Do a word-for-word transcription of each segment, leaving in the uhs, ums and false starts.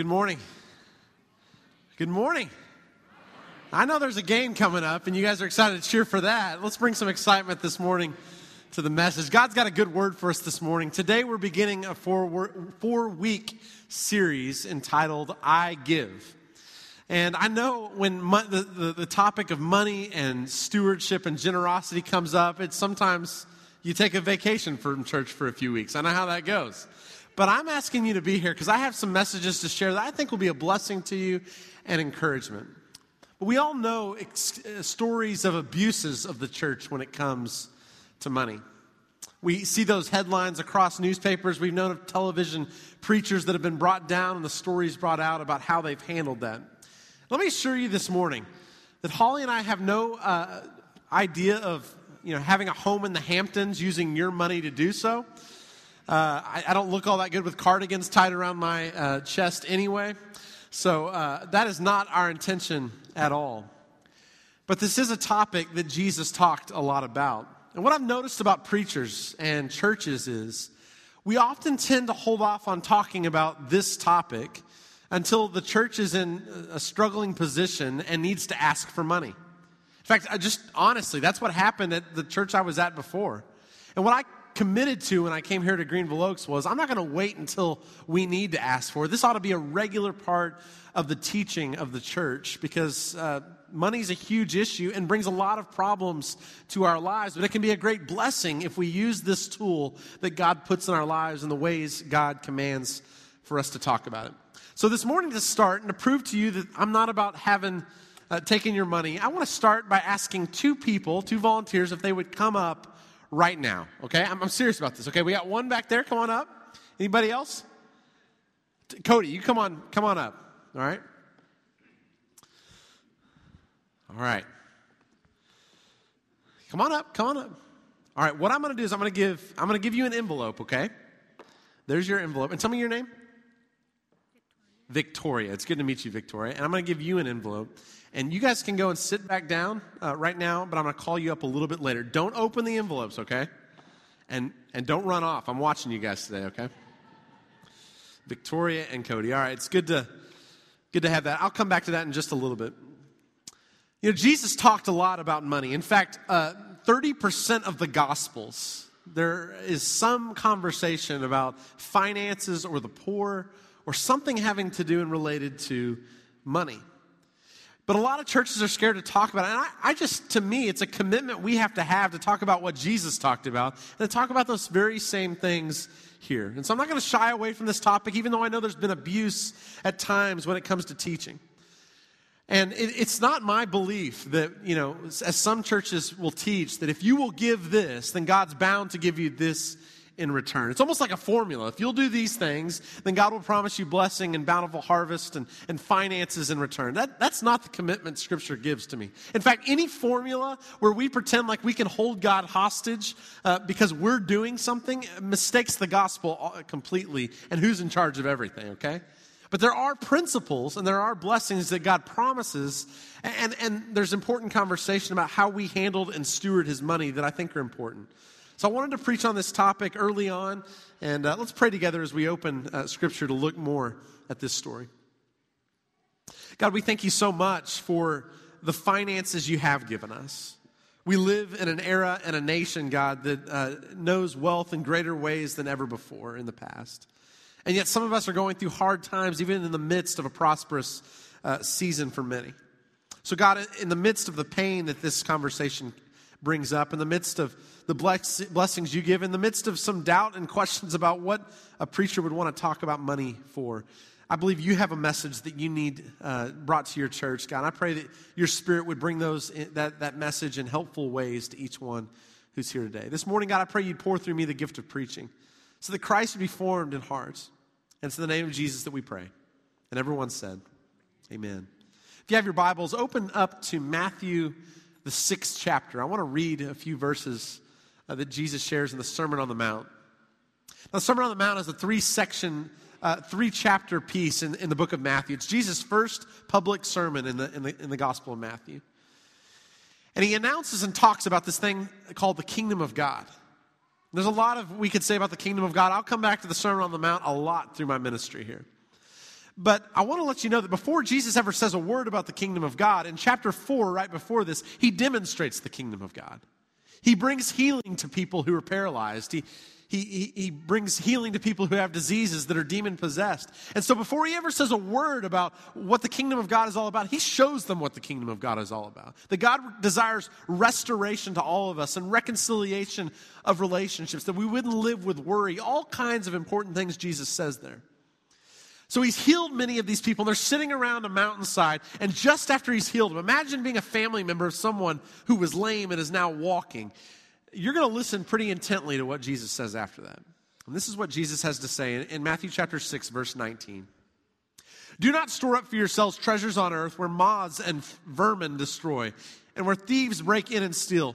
Good morning. Good morning. I know there's a game coming up, and you guys are excited to cheer for that. Let's bring some excitement this morning to the message. God's got a good word for us this morning. Today we're beginning a four, four-week series entitled, I Give. And I know when mo- the, the, the topic of money and stewardship and generosity comes up, it's sometimes you take a vacation from church for a few weeks. I know how that goes. But I'm asking you to be here because I have some messages to share that I think will be a blessing to you and encouragement. But we all know ex- stories of abuses of the church when it comes to money. We see those headlines across newspapers. We've known of television preachers that have been brought down and the stories brought out about how they've handled that. Let me assure you this morning that Holly and I have no uh, idea of you know having a home in the Hamptons using your money to do so. Uh, I, I don't look all that good with cardigans tied around my uh, chest anyway. So uh, that is not our intention at all. But this is a topic that Jesus talked a lot about. And what I've noticed about preachers and churches is we often tend to hold off on talking about this topic until the church is in a struggling position and needs to ask for money. In fact, I just honestly, that's what happened at the church I was at before. And what I committed to when I came here to Greenville Oaks was I'm not going to wait until we need to ask for it. This ought to be a regular part of the teaching of the church because uh, money is a huge issue and brings a lot of problems to our lives, but it can be a great blessing if we use this tool that God puts in our lives and the ways God commands for us to talk about it. So this morning, to start and to prove to you that I'm not about having uh, taking your money, I want to start by asking two people, two volunteers, if they would come up right now, okay? I'm, I'm serious about this, okay? We got one back there. Come on up. Anybody else? T- Cody, you come on, come on up, all right? All right. Come on up, come on up. All right, what I'm going to do is I'm going to give I'm going to give you an envelope, okay? There's your envelope. And tell me your name. Victoria. Victoria. It's good to meet you, Victoria. And I'm going to give you an envelope. And you guys can go and sit back down uh, right now, but I'm going to call you up a little bit later. Don't open the envelopes, okay? And and don't run off. I'm watching you guys today, okay? Victoria and Cody. All right, it's good to good to have that. I'll come back to that in just a little bit. You know, Jesus talked a lot about money. In fact, uh, thirty percent of the Gospels, there is some conversation about finances or the poor or something having to do and related to money. But a lot of churches are scared to talk about it. And I, I just, to me, it's a commitment we have to have to talk about what Jesus talked about and to talk about those very same things here. And so I'm not going to shy away from this topic, even though I know there's been abuse at times when it comes to teaching. And it, it's not my belief that, you know, as some churches will teach, that if you will give this, then God's bound to give you this in return. It's almost like a formula. If you'll do these things, then God will promise you blessing and bountiful harvest and, and finances in return. That, that's not the commitment Scripture gives to me. In fact, any formula where we pretend like we can hold God hostage uh, because we're doing something mistakes the gospel completely and who's in charge of everything, okay? But there are principles and there are blessings that God promises, and, and there's important conversation about how we handled and steward his money that I think are important. So I wanted to preach on this topic early on, and uh, let's pray together as we open uh, Scripture to look more at this story. God, we thank you so much for the finances you have given us. We live in an era and a nation, God, that uh, knows wealth in greater ways than ever before in the past. And yet some of us are going through hard times, even in the midst of a prosperous uh, season for many. So God, in the midst of the pain that this conversation brings up, in the midst of the bless- blessings you give, in the midst of some doubt and questions about what a preacher would want to talk about money for, I believe you have a message that you need uh, brought to your church, God. And I pray that your Spirit would bring those that, that message in helpful ways to each one who's here today. This morning, God, I pray you'd pour through me the gift of preaching so that Christ would be formed in hearts. And it's in the name of Jesus that we pray. And everyone said, amen. If you have your Bibles, open up to Matthew the sixth chapter. I want to read a few verses uh, that Jesus shares in the Sermon on the Mount. Now, the Sermon on the Mount is a three-section, uh, three-chapter piece in, in the book of Matthew. It's Jesus' first public sermon in the, in the in the Gospel of Matthew. And he announces and talks about this thing called the kingdom of God. There's a lot of we could say about the kingdom of God. I'll come back to the Sermon on the Mount a lot through my ministry here. But I want to let you know that before Jesus ever says a word about the kingdom of God, in chapter four, right before this, he demonstrates the kingdom of God. He brings healing to people who are paralyzed. He, he, he, he brings healing to people who have diseases that are demon-possessed. And so before he ever says a word about what the kingdom of God is all about, he shows them what the kingdom of God is all about. That God desires restoration to all of us and reconciliation of relationships, that we wouldn't live with worry, all kinds of important things Jesus says there. So he's healed many of these people. They're sitting around a mountainside, and just after he's healed them, imagine being a family member of someone who was lame and is now walking. You're going to listen pretty intently to what Jesus says after that. And this is what Jesus has to say in Matthew chapter six, verse nineteen. Do not store up for yourselves treasures on earth where moths and vermin destroy and where thieves break in and steal.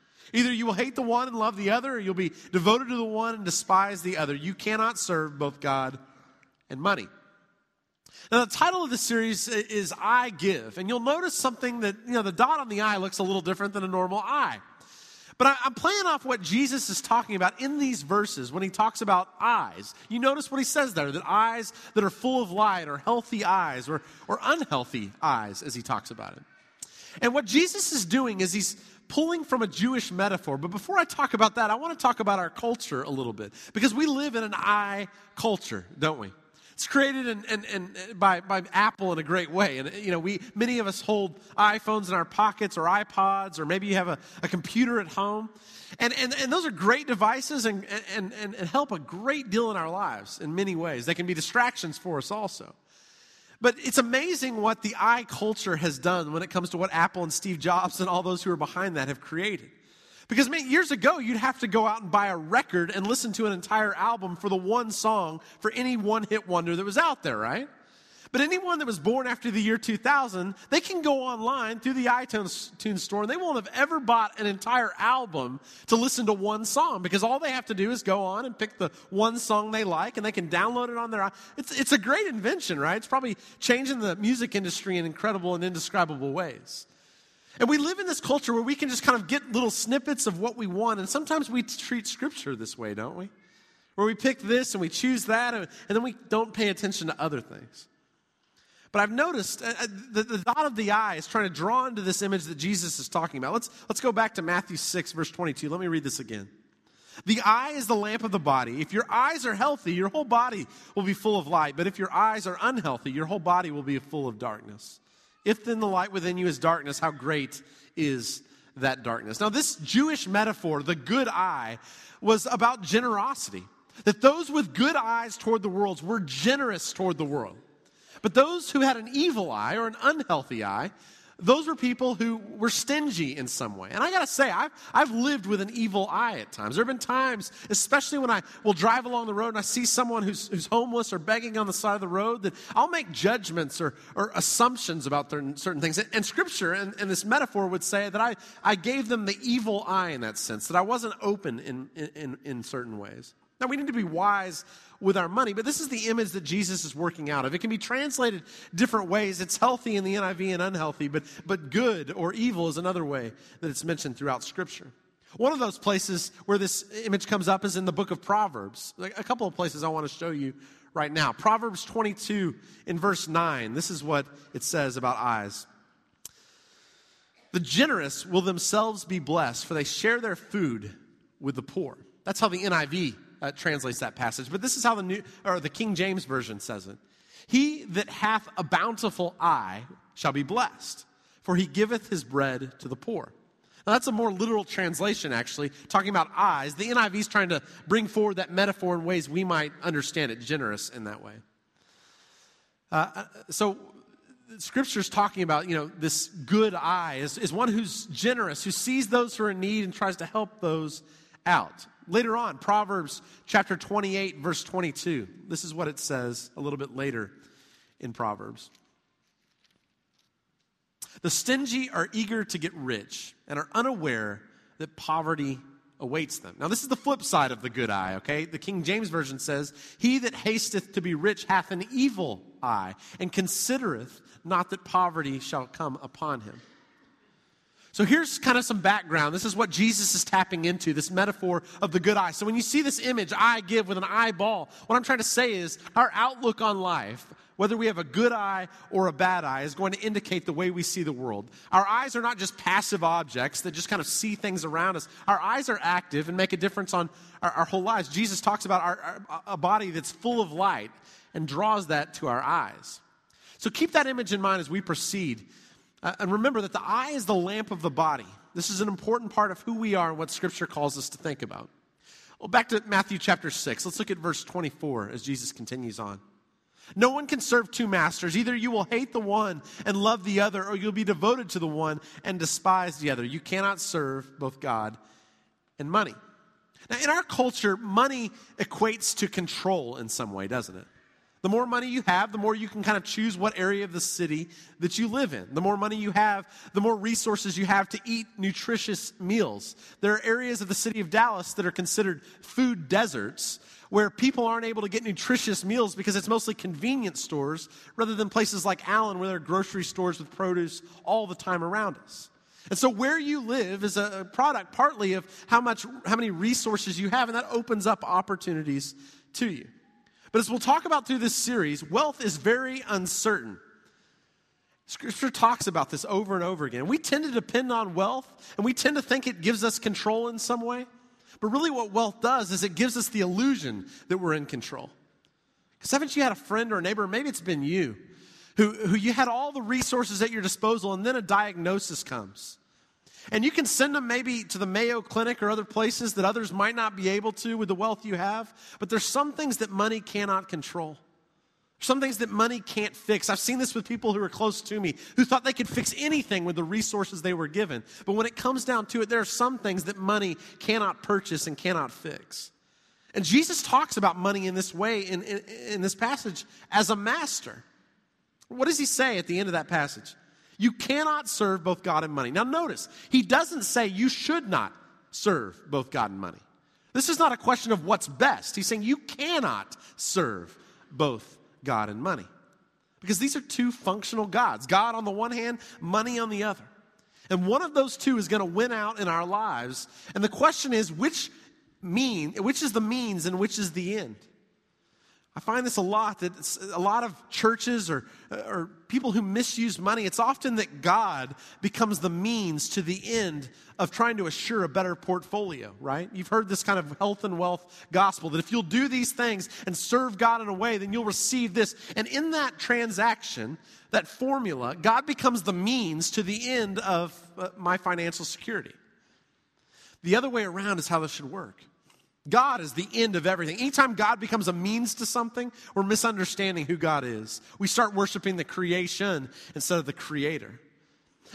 Either you will hate the one and love the other, or you'll be devoted to the one and despise the other. You cannot serve both God and money. Now, the title of this series is I Give. And you'll notice something that, you know, the dot on the I looks a little different than a normal I. But I, I'm playing off what Jesus is talking about in these verses when he talks about eyes. You notice what he says there, that eyes that are full of light are healthy eyes or, or unhealthy eyes as he talks about it. And what Jesus is doing is he's pulling from a Jewish metaphor. But before I talk about that, I want to talk about our culture a little bit, because we live in an I culture, don't we? It's created in, in, in, by, by Apple in a great way. And, you know, we many of us hold iPhones in our pockets or iPods, or maybe you have a, a computer at home. And, and, and those are great devices and, and, and, and help a great deal in our lives in many ways. They can be distractions for us also. But it's amazing what the I culture has done when it comes to what Apple and Steve Jobs and all those who are behind that have created. Because, man, years ago, you'd have to go out and buy a record and listen to an entire album for the one song for any one-hit wonder that was out there, right? But anyone that was born after the year two thousand, they can go online through the iTunes store, and they won't have ever bought an entire album to listen to one song, because all they have to do is go on and pick the one song they like, and they can download it on their iPhone. It's, it's a great invention, right? It's probably changing the music industry in incredible and indescribable ways. And we live in this culture where we can just kind of get little snippets of what we want, and sometimes we treat Scripture this way, don't we? Where we pick this and we choose that, and, and then we don't pay attention to other things. But I've noticed uh, the, the dot of the I is trying to draw into this image that Jesus is talking about. Let's, let's go back to Matthew six, verse twenty-two. Let me read this again. The eye is the lamp of the body. If your eyes are healthy, your whole body will be full of light. But if your eyes are unhealthy, your whole body will be full of darkness. If then the light within you is darkness, how great is that darkness? Now, this Jewish metaphor, the good eye, was about generosity. That those with good eyes toward the world were generous toward the world. But those who had an evil eye or an unhealthy eye, those were people who were stingy in some way. And I got to say, I've, I've lived with an evil eye at times. There have been times, especially when I will drive along the road and I see someone who's, who's homeless or begging on the side of the road, that I'll make judgments or, or assumptions about certain things. And, and Scripture and, and this metaphor would say that I, I gave them the evil eye in that sense, that I wasn't open in, in, in certain ways. Now, we need to be wise with our money, but this is the image that Jesus is working out of. It can be translated different ways. It's healthy in the N I V and unhealthy, but, but good or evil is another way that it's mentioned throughout Scripture. One of those places where this image comes up is in the book of Proverbs. A couple of places I want to show you right now. Proverbs twenty-two in verse nine. This is what it says about eyes. The generous will themselves be blessed, for they share their food with the poor. That's how the N I V Uh, translates that passage. But this is how the new or the King James Version says it. He that hath a bountiful eye shall be blessed, for he giveth his bread to the poor. Now that's a more literal translation, actually, talking about eyes. The N I V is trying to bring forward that metaphor in ways we might understand it, generous in that way. Uh, so Scripture's talking about, you know, this good eye is, is one who's generous, who sees those who are in need and tries to help those out. Later on, Proverbs chapter twenty-eight, verse twenty-two. This is what it says a little bit later in Proverbs. The stingy are eager to get rich and are unaware that poverty awaits them. Now, this is the flip side of the good eye, okay? The King James Version says, he that hasteth to be rich hath an evil eye, and considereth not that poverty shall come upon him. So here's kind of some background. This is what Jesus is tapping into, this metaphor of the good eye. So when you see this image, I give with an eyeball, what I'm trying to say is our outlook on life, whether we have a good eye or a bad eye, is going to indicate the way we see the world. Our eyes are not just passive objects that just kind of see things around us. Our eyes are active and make a difference on our, our whole lives. Jesus talks about our, our, a body that's full of light and draws that to our eyes. So keep that image in mind as we proceed. Uh, and remember that the eye is the lamp of the body. This is an important part of who we are and what Scripture calls us to think about. Well, back to Matthew chapter six. Let's look at verse twenty-four as Jesus continues on. No one can serve two masters. Either you will hate the one and love the other, or you'll be devoted to the one and despise the other. You cannot serve both God and money. Now, in our culture, money equates to control in some way, doesn't it? The more money you have, the more you can kind of choose what area of the city that you live in. The more money you have, the more resources you have to eat nutritious meals. There are areas of the city of Dallas that are considered food deserts, where people aren't able to get nutritious meals because it's mostly convenience stores rather than places like Allen, where there are grocery stores with produce all the time around us. And so where you live is a product partly of how much, how many resources you have, and that opens up opportunities to you. But as we'll talk about through this series, wealth is very uncertain. Scripture talks about this over and over again. We tend to depend on wealth, and we tend to think it gives us control in some way. But really what wealth does is it gives us the illusion that we're in control. Because haven't you had a friend or a neighbor, maybe it's been you, who, who you had all the resources at your disposal, and then a diagnosis comes. And you can send them maybe to the Mayo Clinic or other places that others might not be able to with the wealth you have. But there's some things that money cannot control. Some things that money can't fix. I've seen this with people who are close to me who thought they could fix anything with the resources they were given. But when it comes down to it, there are some things that money cannot purchase and cannot fix. And Jesus talks about money in this way, in, in, in this passage, as a master. What does he say at the end of that passage? You cannot serve both God and money. Now notice, he doesn't say you should not serve both God and money. This is not a question of what's best. He's saying you cannot serve both God and money. Because these are two functional gods. God on the one hand, money on the other. And one of those two is going to win out in our lives. And the question is, which mean, which is the means and which is the end? I find this a lot, that a lot of churches or, or people who misuse money, it's often that God becomes the means to the end of trying to assure a better portfolio, right? You've heard this kind of health and wealth gospel, that if you'll do these things and serve God in a way, then you'll receive this. And in that transaction, that formula, God becomes the means to the end of my financial security. The other way around is how this should work. God is the end of everything. Anytime God becomes a means to something, we're misunderstanding who God is. We start worshiping the creation instead of the creator.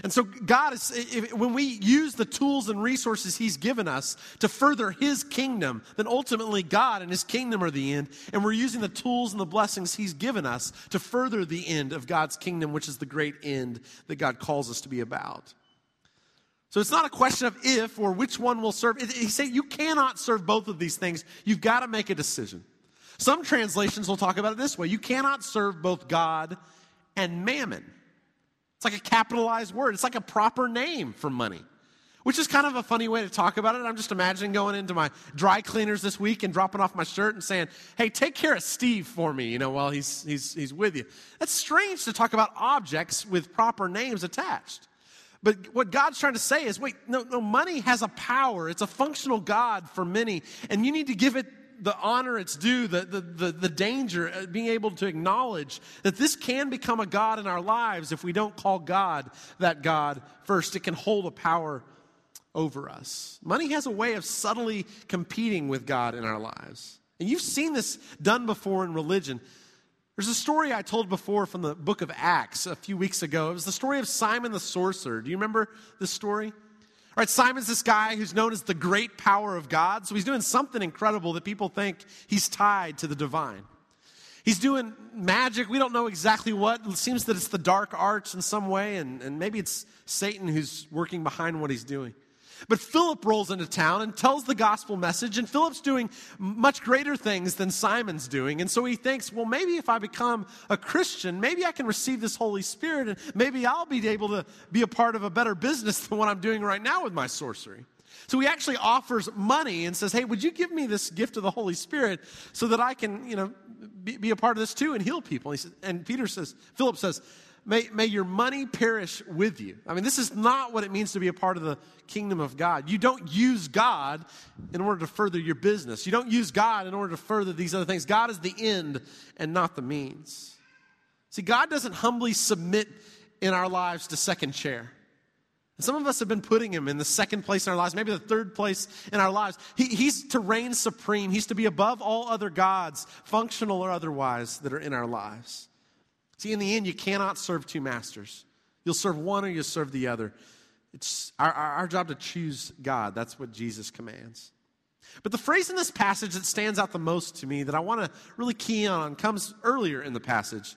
And so God is, if, when we use the tools and resources he's given us to further his kingdom, then ultimately God and his kingdom are the end. And we're using the tools and the blessings he's given us to further the end of God's kingdom, which is the great end that God calls us to be about. So it's not a question of if or which one will serve. He said you cannot serve both of these things. You've got to make a decision. Some translations will talk about it this way. You cannot serve both God and mammon. It's like a capitalized word. It's like a proper name for money, which is kind of a funny way to talk about it. I'm just imagining going into my dry cleaners this week and dropping off my shirt and saying, hey, take care of Steve for me, you know, while he's, he's, he's with you. That's strange to talk about objects with proper names attached. But what God's trying to say is, wait, no, no, money has a power. It's a functional god for many, and you need to give it the honor it's due, the, the, the, the danger, uh, being able to acknowledge that this can become a god in our lives if we don't call God that God first. It can hold a power over us. Money has a way of subtly competing with God in our lives. And you've seen this done before in religion. There's a story I told before from the book of Acts a few weeks ago. It was the story of Simon the Sorcerer. Do you remember this story? All right, Simon's this guy who's known as the great power of God. So he's doing something incredible that people think he's tied to the divine. He's doing magic. We don't know exactly what. It seems that it's the dark arts in some way, and, and maybe it's Satan who's working behind what he's doing. But Philip rolls into town and tells the gospel message, and Philip's doing much greater things than Simon's doing. And so he thinks, well, maybe if I become a Christian, maybe I can receive this Holy Spirit, and maybe I'll be able to be a part of a better business than what I'm doing right now with my sorcery. So he actually offers money and says, hey, would you give me this gift of the Holy Spirit so that I can, you know, be, be a part of this too and heal people? And, he says, and Peter says, Philip says, May, may your money perish with you. I mean, this is not what it means to be a part of the kingdom of God. You don't use God in order to further your business. You don't use God in order to further these other things. God is the end and not the means. See, God doesn't humbly submit in our lives to second chair. And some of us have been putting him in the second place in our lives, maybe the third place in our lives. He, he's to reign supreme. He's to be above all other gods, functional or otherwise, that are in our lives. See, in the end, you cannot serve two masters. You'll serve one or you'll serve the other. It's our, our, our job to choose God. That's what Jesus commands. But the phrase in this passage that stands out the most to me that I want to really key on comes earlier in the passage.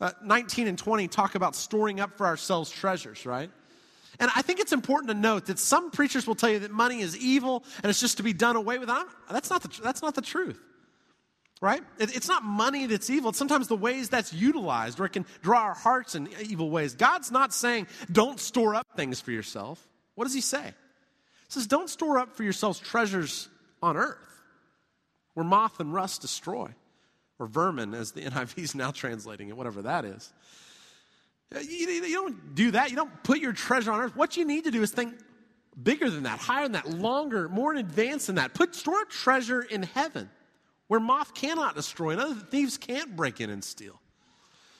Uh, nineteen and twenty talk about storing up for ourselves treasures, right? And I think it's important to note that some preachers will tell you that money is evil and it's just to be done away with. I'm, that's not the, that's not the truth. Right? It's not money that's evil. It's sometimes the ways that's utilized, or it can draw our hearts in evil ways. God's not saying, don't store up things for yourself. What does he say? He says, don't store up for yourselves treasures on earth, where moth and rust destroy, or vermin, as the N I V is now translating it, whatever that is. You don't do that. You don't put your treasure on earth. What you need to do is think bigger than that, higher than that, longer, more in advance than that. Put store up treasure in heaven, where moth cannot destroy and other thieves can't break in and steal.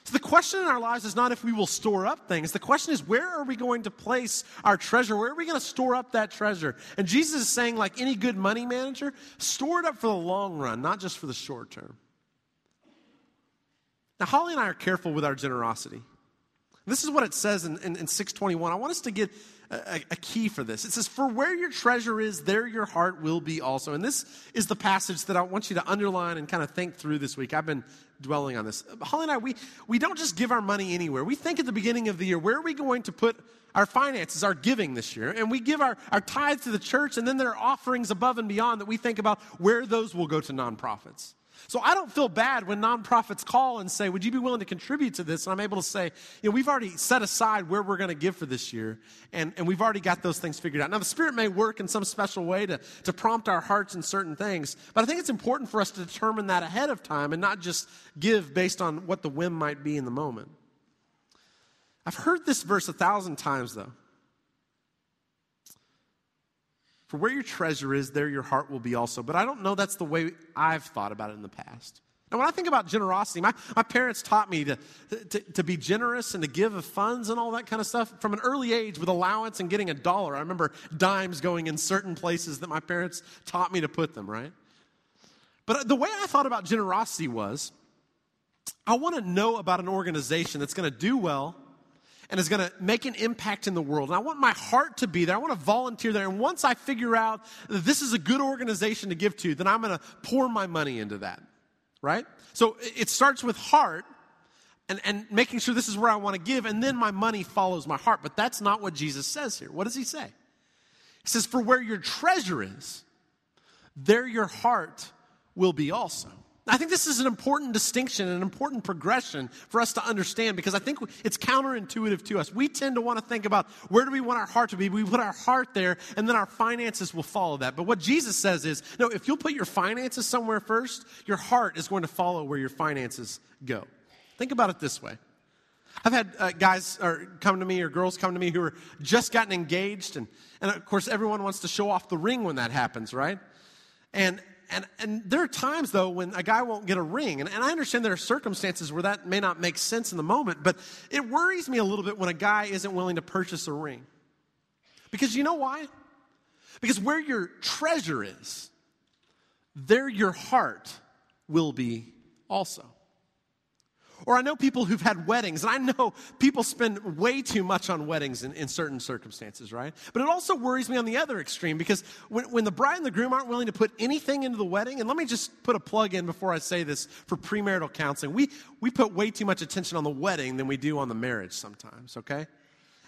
So the question in our lives is not if we will store up things. The question is, where are we going to place our treasure? Where are we going to store up that treasure? And Jesus is saying, like any good money manager, store it up for the long run, not just for the short term. Now, Holly and I are careful with our generosity. This is what it says in, in, in six twenty-one. I want us to get a, a key for this. It says, for where your treasure is, there your heart will be also. And this is the passage that I want you to underline and kind of think through this week. I've been dwelling on this. Holly and I, we, we don't just give our money anywhere. We think at the beginning of the year, where are we going to put our finances, our giving this year? And we give our, our tithes to the church, and then there are offerings above and beyond that we think about where those will go to nonprofits. So I don't feel bad when nonprofits call and say, would you be willing to contribute to this? And I'm able to say, you know, we've already set aside where we're going to give for this year, and, and we've already got those things figured out. Now, the Spirit may work in some special way to, to prompt our hearts in certain things, but I think it's important for us to determine that ahead of time and not just give based on what the whim might be in the moment. I've heard this verse a thousand times, though. For where your treasure is, there your heart will be also. But I don't know that's the way I've thought about it in the past. Now, when I think about generosity, my, my parents taught me to, to, to be generous and to give of funds and all that kind of stuff from an early age with allowance and getting a dollar. I remember dimes going in certain places that my parents taught me to put them, right? But the way I thought about generosity was, I want to know about an organization that's going to do well and is going to make an impact in the world. And I want my heart to be there. I want to volunteer there. And once I figure out that this is a good organization to give to, then I'm going to pour my money into that, right? So it starts with heart and, and making sure this is where I want to give, and then my money follows my heart. But that's not what Jesus says here. What does he say? He says, for where your treasure is, there your heart will be also. I think this is an important distinction, an important progression for us to understand, because I think it's counterintuitive to us. We tend to want to think about, where do we want our heart to be? We put our heart there, and then our finances will follow that. But what Jesus says is, no, if you'll put your finances somewhere first, your heart is going to follow where your finances go. Think about it this way. I've had uh, guys or come to me or girls come to me who are just gotten engaged, and, and of course everyone wants to show off the ring when that happens, right? And And and there are times, though, when a guy won't get a ring. And, and I understand there are circumstances where that may not make sense in the moment, but it worries me a little bit when a guy isn't willing to purchase a ring. Because you know why? Because where your treasure is, there your heart will be also. Or I know people who've had weddings, and I know people spend way too much on weddings in, in certain circumstances, right? But it also worries me on the other extreme, because when, when the bride and the groom aren't willing to put anything into the wedding, and let me just put a plug in before I say this for premarital counseling, we, we put way too much attention on the wedding than we do on the marriage sometimes, okay?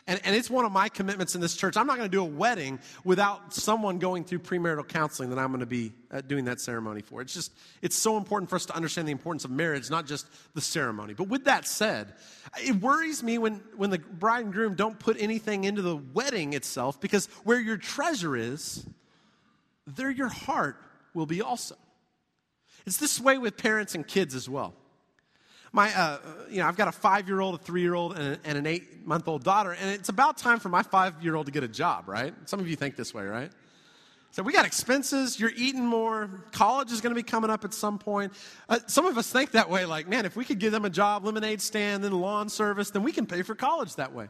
And, and it's one of my commitments in this church. I'm not going to do a wedding without someone going through premarital counseling that I'm going to be uh, doing that ceremony for. It's just, it's so important for us to understand the importance of marriage, not just the ceremony. But with that said, it worries me when, when the bride and groom don't put anything into the wedding itself, because where your treasure is, there your heart will be also. It's this way with parents and kids as well. My, uh, you know, I've got a five-year-old, a three-year-old, and, a, and an eight-month-old daughter, and it's about time for my five-year-old to get a job, right? Some of you think this way, right? So we got expenses, you're eating more, college is going to be coming up at some point. Uh, some of us think that way, like, man, if we could give them a job, lemonade stand, then lawn service, then we can pay for college that way.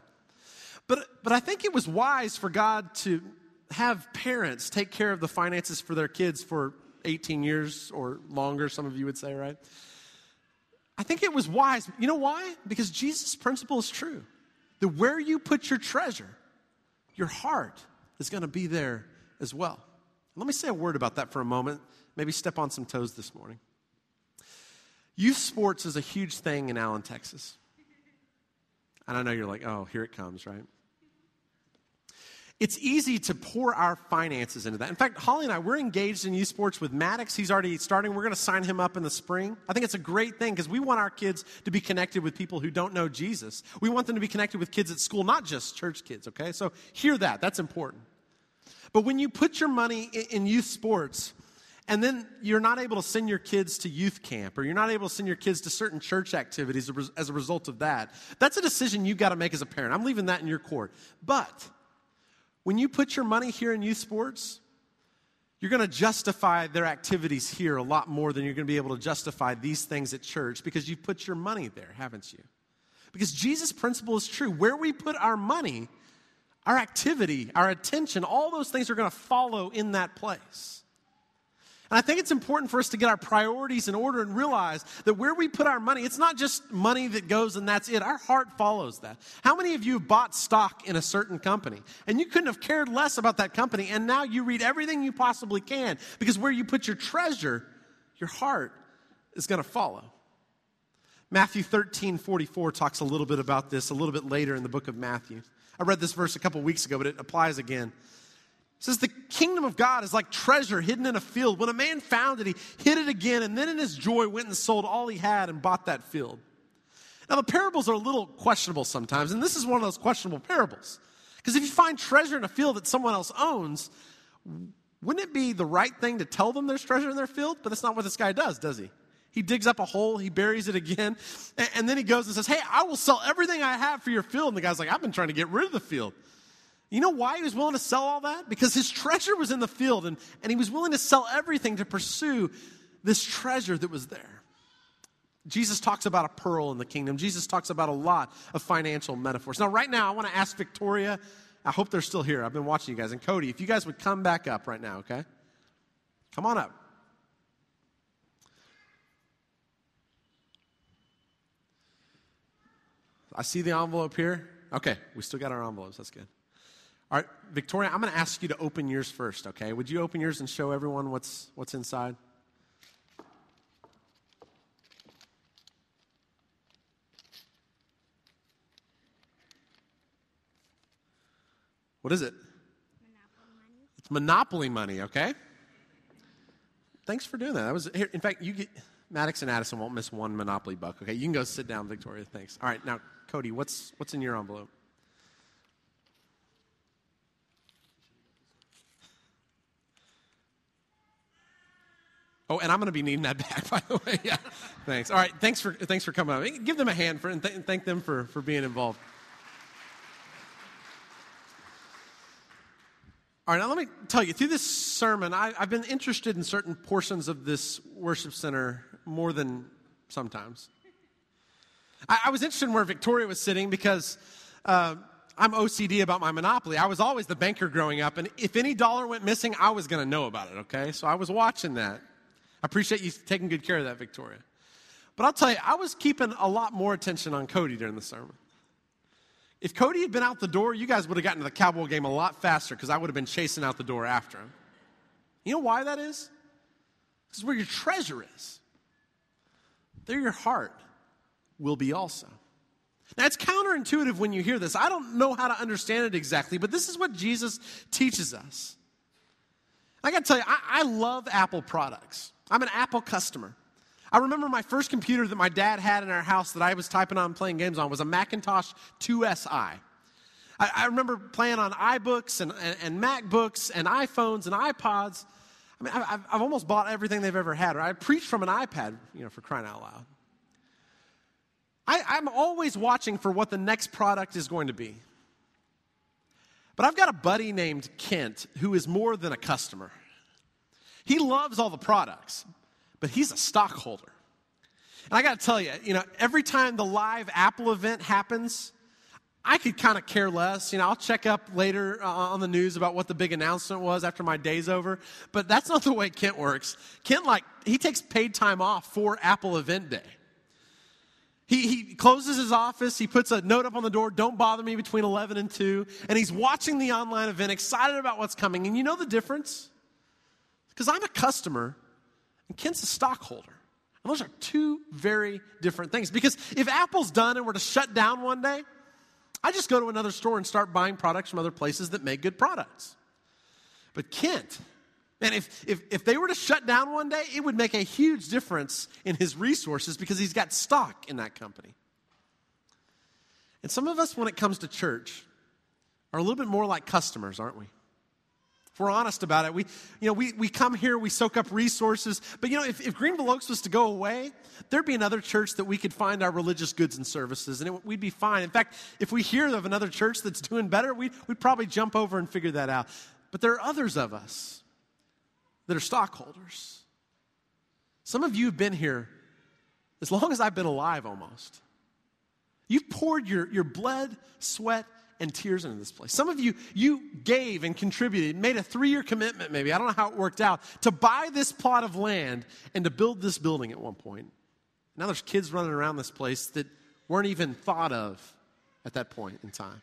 But but I think it was wise for God to have parents take care of the finances for their kids for eighteen years or longer, some of you would say, right? I think it was wise. You know why? Because Jesus' principle is true. That where you put your treasure, your heart is going to be there as well. Let me say a word about that for a moment. Maybe step on some toes this morning. Youth sports is a huge thing in Allen, Texas. And I know you're like, oh, here it comes, right? It's easy to pour our finances into that. In fact, Holly and I, we're engaged in youth sports with Maddox. He's already starting. We're going to sign him up in the spring. I think it's a great thing because we want our kids to be connected with people who don't know Jesus. We want them to be connected with kids at school, not just church kids, okay? So hear that. That's important. But when you put your money in youth sports and then you're not able to send your kids to youth camp or you're not able to send your kids to certain church activities as a result of that, that's a decision you've got to make as a parent. I'm leaving that in your court. But when you put your money here in youth sports, you're going to justify their activities here a lot more than you're going to be able to justify these things at church because you've put your money there, haven't you? Because Jesus' principle is true. Where we put our money, our activity, our attention, all those things are going to follow in that place. And I think it's important for us to get our priorities in order and realize that where we put our money, it's not just money that goes and that's it. Our heart follows that. How many of you have bought stock in a certain company and you couldn't have cared less about that company and now you read everything you possibly can because where you put your treasure, your heart is going to follow. Matthew thirteen forty-four talks a little bit about this a little bit later in the book of Matthew. I read this verse a couple weeks ago, but it applies again. It says, the kingdom of God is like treasure hidden in a field. When a man found it, he hid it again, and then in his joy went and sold all he had and bought that field. Now, the parables are a little questionable sometimes, and this is one of those questionable parables. Because if you find treasure in a field that someone else owns, wouldn't it be the right thing to tell them there's treasure in their field? But that's not what this guy does, does he? He digs up a hole, he buries it again, and, and then he goes and says, hey, I will sell everything I have for your field. And the guy's like, I've been trying to get rid of the field. You know why he was willing to sell all that? Because his treasure was in the field, and, and he was willing to sell everything to pursue this treasure that was there. Jesus talks about a pearl in the kingdom. Jesus talks about a lot of financial metaphors. Now, right now, I want to ask Victoria, I hope they're still here. I've been watching you guys. And Cody, if you guys would come back up right now, okay? Come on up. I see the envelope here. Okay, we still got our envelopes. That's good. All right, Victoria, I'm going to ask you to open yours first, okay? Would you open yours and show everyone what's what's inside? What is it? Monopoly money. It's Monopoly money, okay? Thanks for doing that. That was here. In fact, you get Maddox and Addison won't miss one Monopoly buck, okay? You can go sit down, Victoria. Thanks. All right, now Cody, what's what's in your envelope? Oh, and I'm going to be needing that back, by the way. Yeah, thanks. All right, thanks for thanks for coming up. Give them a hand for and, th- and thank them for, for being involved. All right, now let me tell you, through this sermon, I, I've been interested in certain portions of this worship center more than sometimes. I, I was interested in where Victoria was sitting because uh, I'm O C D about my Monopoly. I was always the banker growing up, and if any dollar went missing, I was going to know about it, okay? So I was watching that. I appreciate you taking good care of that, Victoria. But I'll tell you, I was keeping a lot more attention on Cody during the sermon. If Cody had been out the door, you guys would have gotten to the Cowboy game a lot faster because I would have been chasing out the door after him. You know why that is? This is where your treasure is. There your heart will be also. Now, it's counterintuitive when you hear this. I don't know how to understand it exactly, but this is what Jesus teaches us. I got to tell you, I, I love Apple products. I'm an Apple customer. I remember my first computer that my dad had in our house that I was typing on and playing games on was a Macintosh two S I. I, I remember playing on iBooks and, and, and MacBooks and iPhones and iPods. I mean, I've, I've almost bought everything they've ever had. Or I preached from an iPad, you know, for crying out loud. I, I'm always watching for what the next product is going to be. But I've got a buddy named Kent who is more than a customer. He loves all the products, but he's a stockholder. And I got to tell you, you know, every time the live Apple event happens, I could kind of care less. You know, I'll check up later uh, on the news about what the big announcement was after my day's over. But that's not the way Kent works. Kent, like, he takes paid time off for Apple event day. He, he closes his office. He puts a note up on the door, don't bother me between eleven and two. And he's watching the online event, excited about what's coming. And you know the difference? Because I'm a customer and Kent's a stockholder. And those are two very different things. Because if Apple's done and we're to shut down one day, I just go to another store and start buying products from other places that make good products. But Kent, man, if, if, if they were to shut down one day, it would make a huge difference in his resources because he's got stock in that company. And some of us, when it comes to church, are a little bit more like customers, aren't we? If we're honest about it, we, you know, we, we come here, we soak up resources. But, you know, if, if Greenville Oaks was to go away, there'd be another church that we could find our religious goods and services, and it, we'd be fine. In fact, if we hear of another church that's doing better, we, we'd probably jump over and figure that out. But there are others of us that are stockholders. Some of you have been here as long as I've been alive almost. You've poured your, your blood, sweat, and tears into this place. Some of you, you gave and contributed, made a three-year commitment maybe, I don't know how it worked out, to buy this plot of land and to build this building at one point. Now there's kids running around this place that weren't even thought of at that point in time.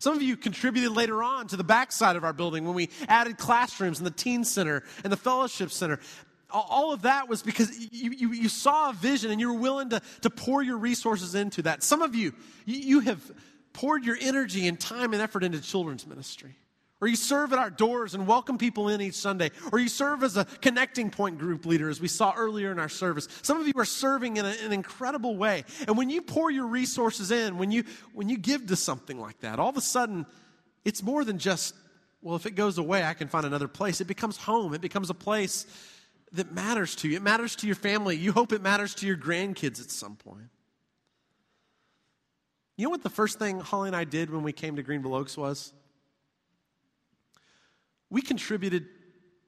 Some of you contributed later on to the backside of our building when we added classrooms and the teen center and the fellowship center. All of that was because you, you, you saw a vision and you were willing to, to pour your resources into that. Some of you, you, you have poured your energy and time and effort into children's ministry. Or you serve at our doors and welcome people in each Sunday. Or you serve as a connecting point group leader, as we saw earlier in our service. Some of you are serving in a, an incredible way. And when you pour your resources in, when you when you give to something like that, all of a sudden, it's more than just, well, if it goes away, I can find another place. It becomes home. It becomes a place that matters to you. It matters to your family. You hope it matters to your grandkids at some point. You know what the first thing Holly and I did when we came to Greenville Oaks was? We contributed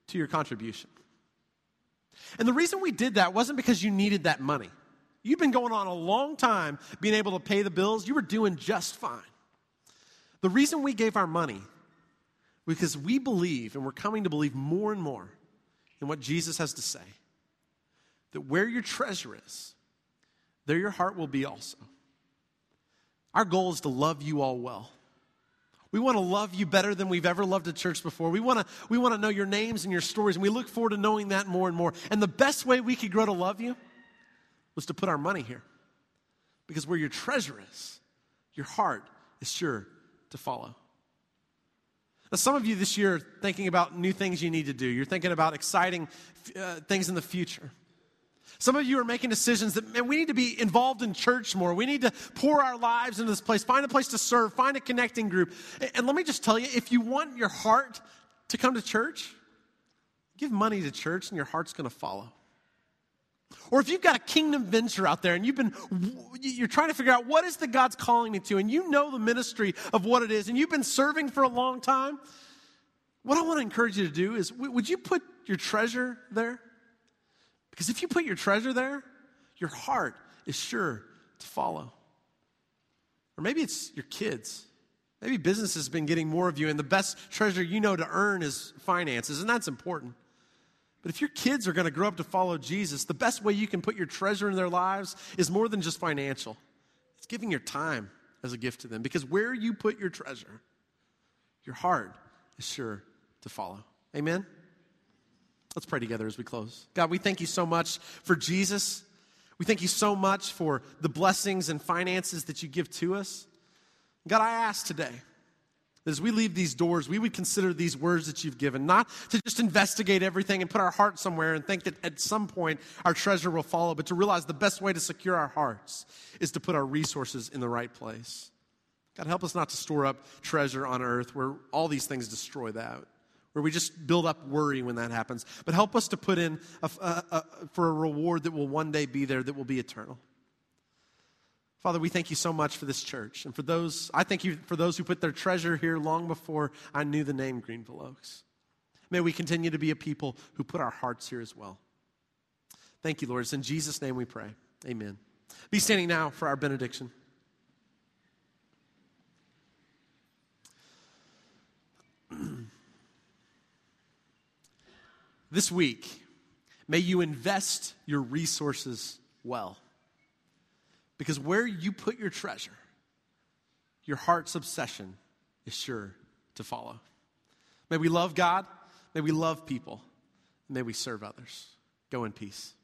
to your contribution. And the reason we did that wasn't because you needed that money. You'd been going on a long time being able to pay the bills. You were doing just fine. The reason we gave our money was because we believe, and we're coming to believe more and more in what Jesus has to say, that where your treasure is, there your heart will be also. Our goal is to love you all well. We want to love you better than we've ever loved a church before. We want to we want to know your names and your stories, and we look forward to knowing that more and more. And the best way we could grow to love you was to put our money here. Because where your treasure is, your heart is sure to follow. Now, some of you this year are thinking about new things you need to do. You're thinking about exciting uh, things in the future. Some of you are making decisions that, man, we need to be involved in church more. We need to pour our lives into this place, find a place to serve, find a connecting group. And let me just tell you, if you want your heart to come to church, give money to church and your heart's going to follow. Or if you've got a kingdom venture out there and you've been, you're trying to figure out what is the God's calling me to, and you know the ministry of what it is, and you've been serving for a long time, what I want to encourage you to do is, would you put your treasure there? Because if you put your treasure there, your heart is sure to follow. Or maybe it's your kids. Maybe business has been getting more of you, and the best treasure you know to earn is finances, and that's important. But if your kids are going to grow up to follow Jesus, the best way you can put your treasure in their lives is more than just financial. It's giving your time as a gift to them, because where you put your treasure, your heart is sure to follow. Amen? Let's pray together as we close. God, we thank you so much for Jesus. We thank you so much for the blessings and finances that you give to us. God, I ask today, as we leave these doors, we would consider these words that you've given, not to just investigate everything and put our heart somewhere and think that at some point our treasure will follow, but to realize the best way to secure our hearts is to put our resources in the right place. God, help us not to store up treasure on earth where all these things destroy that, where we just build up worry when that happens, but help us to put in a, a, a, for a reward that will one day be there, that will be eternal. Father, we thank you so much for this church. And for those, I thank you for those who put their treasure here long before I knew the name Greenville Oaks. May we continue to be a people who put our hearts here as well. Thank you, Lord. It's in Jesus' name we pray. Amen. Be standing now for our benediction. This week, may you invest your resources well. Because where you put your treasure, your heart's obsession is sure to follow. May we love God, may we love people, and may we serve others. Go in peace.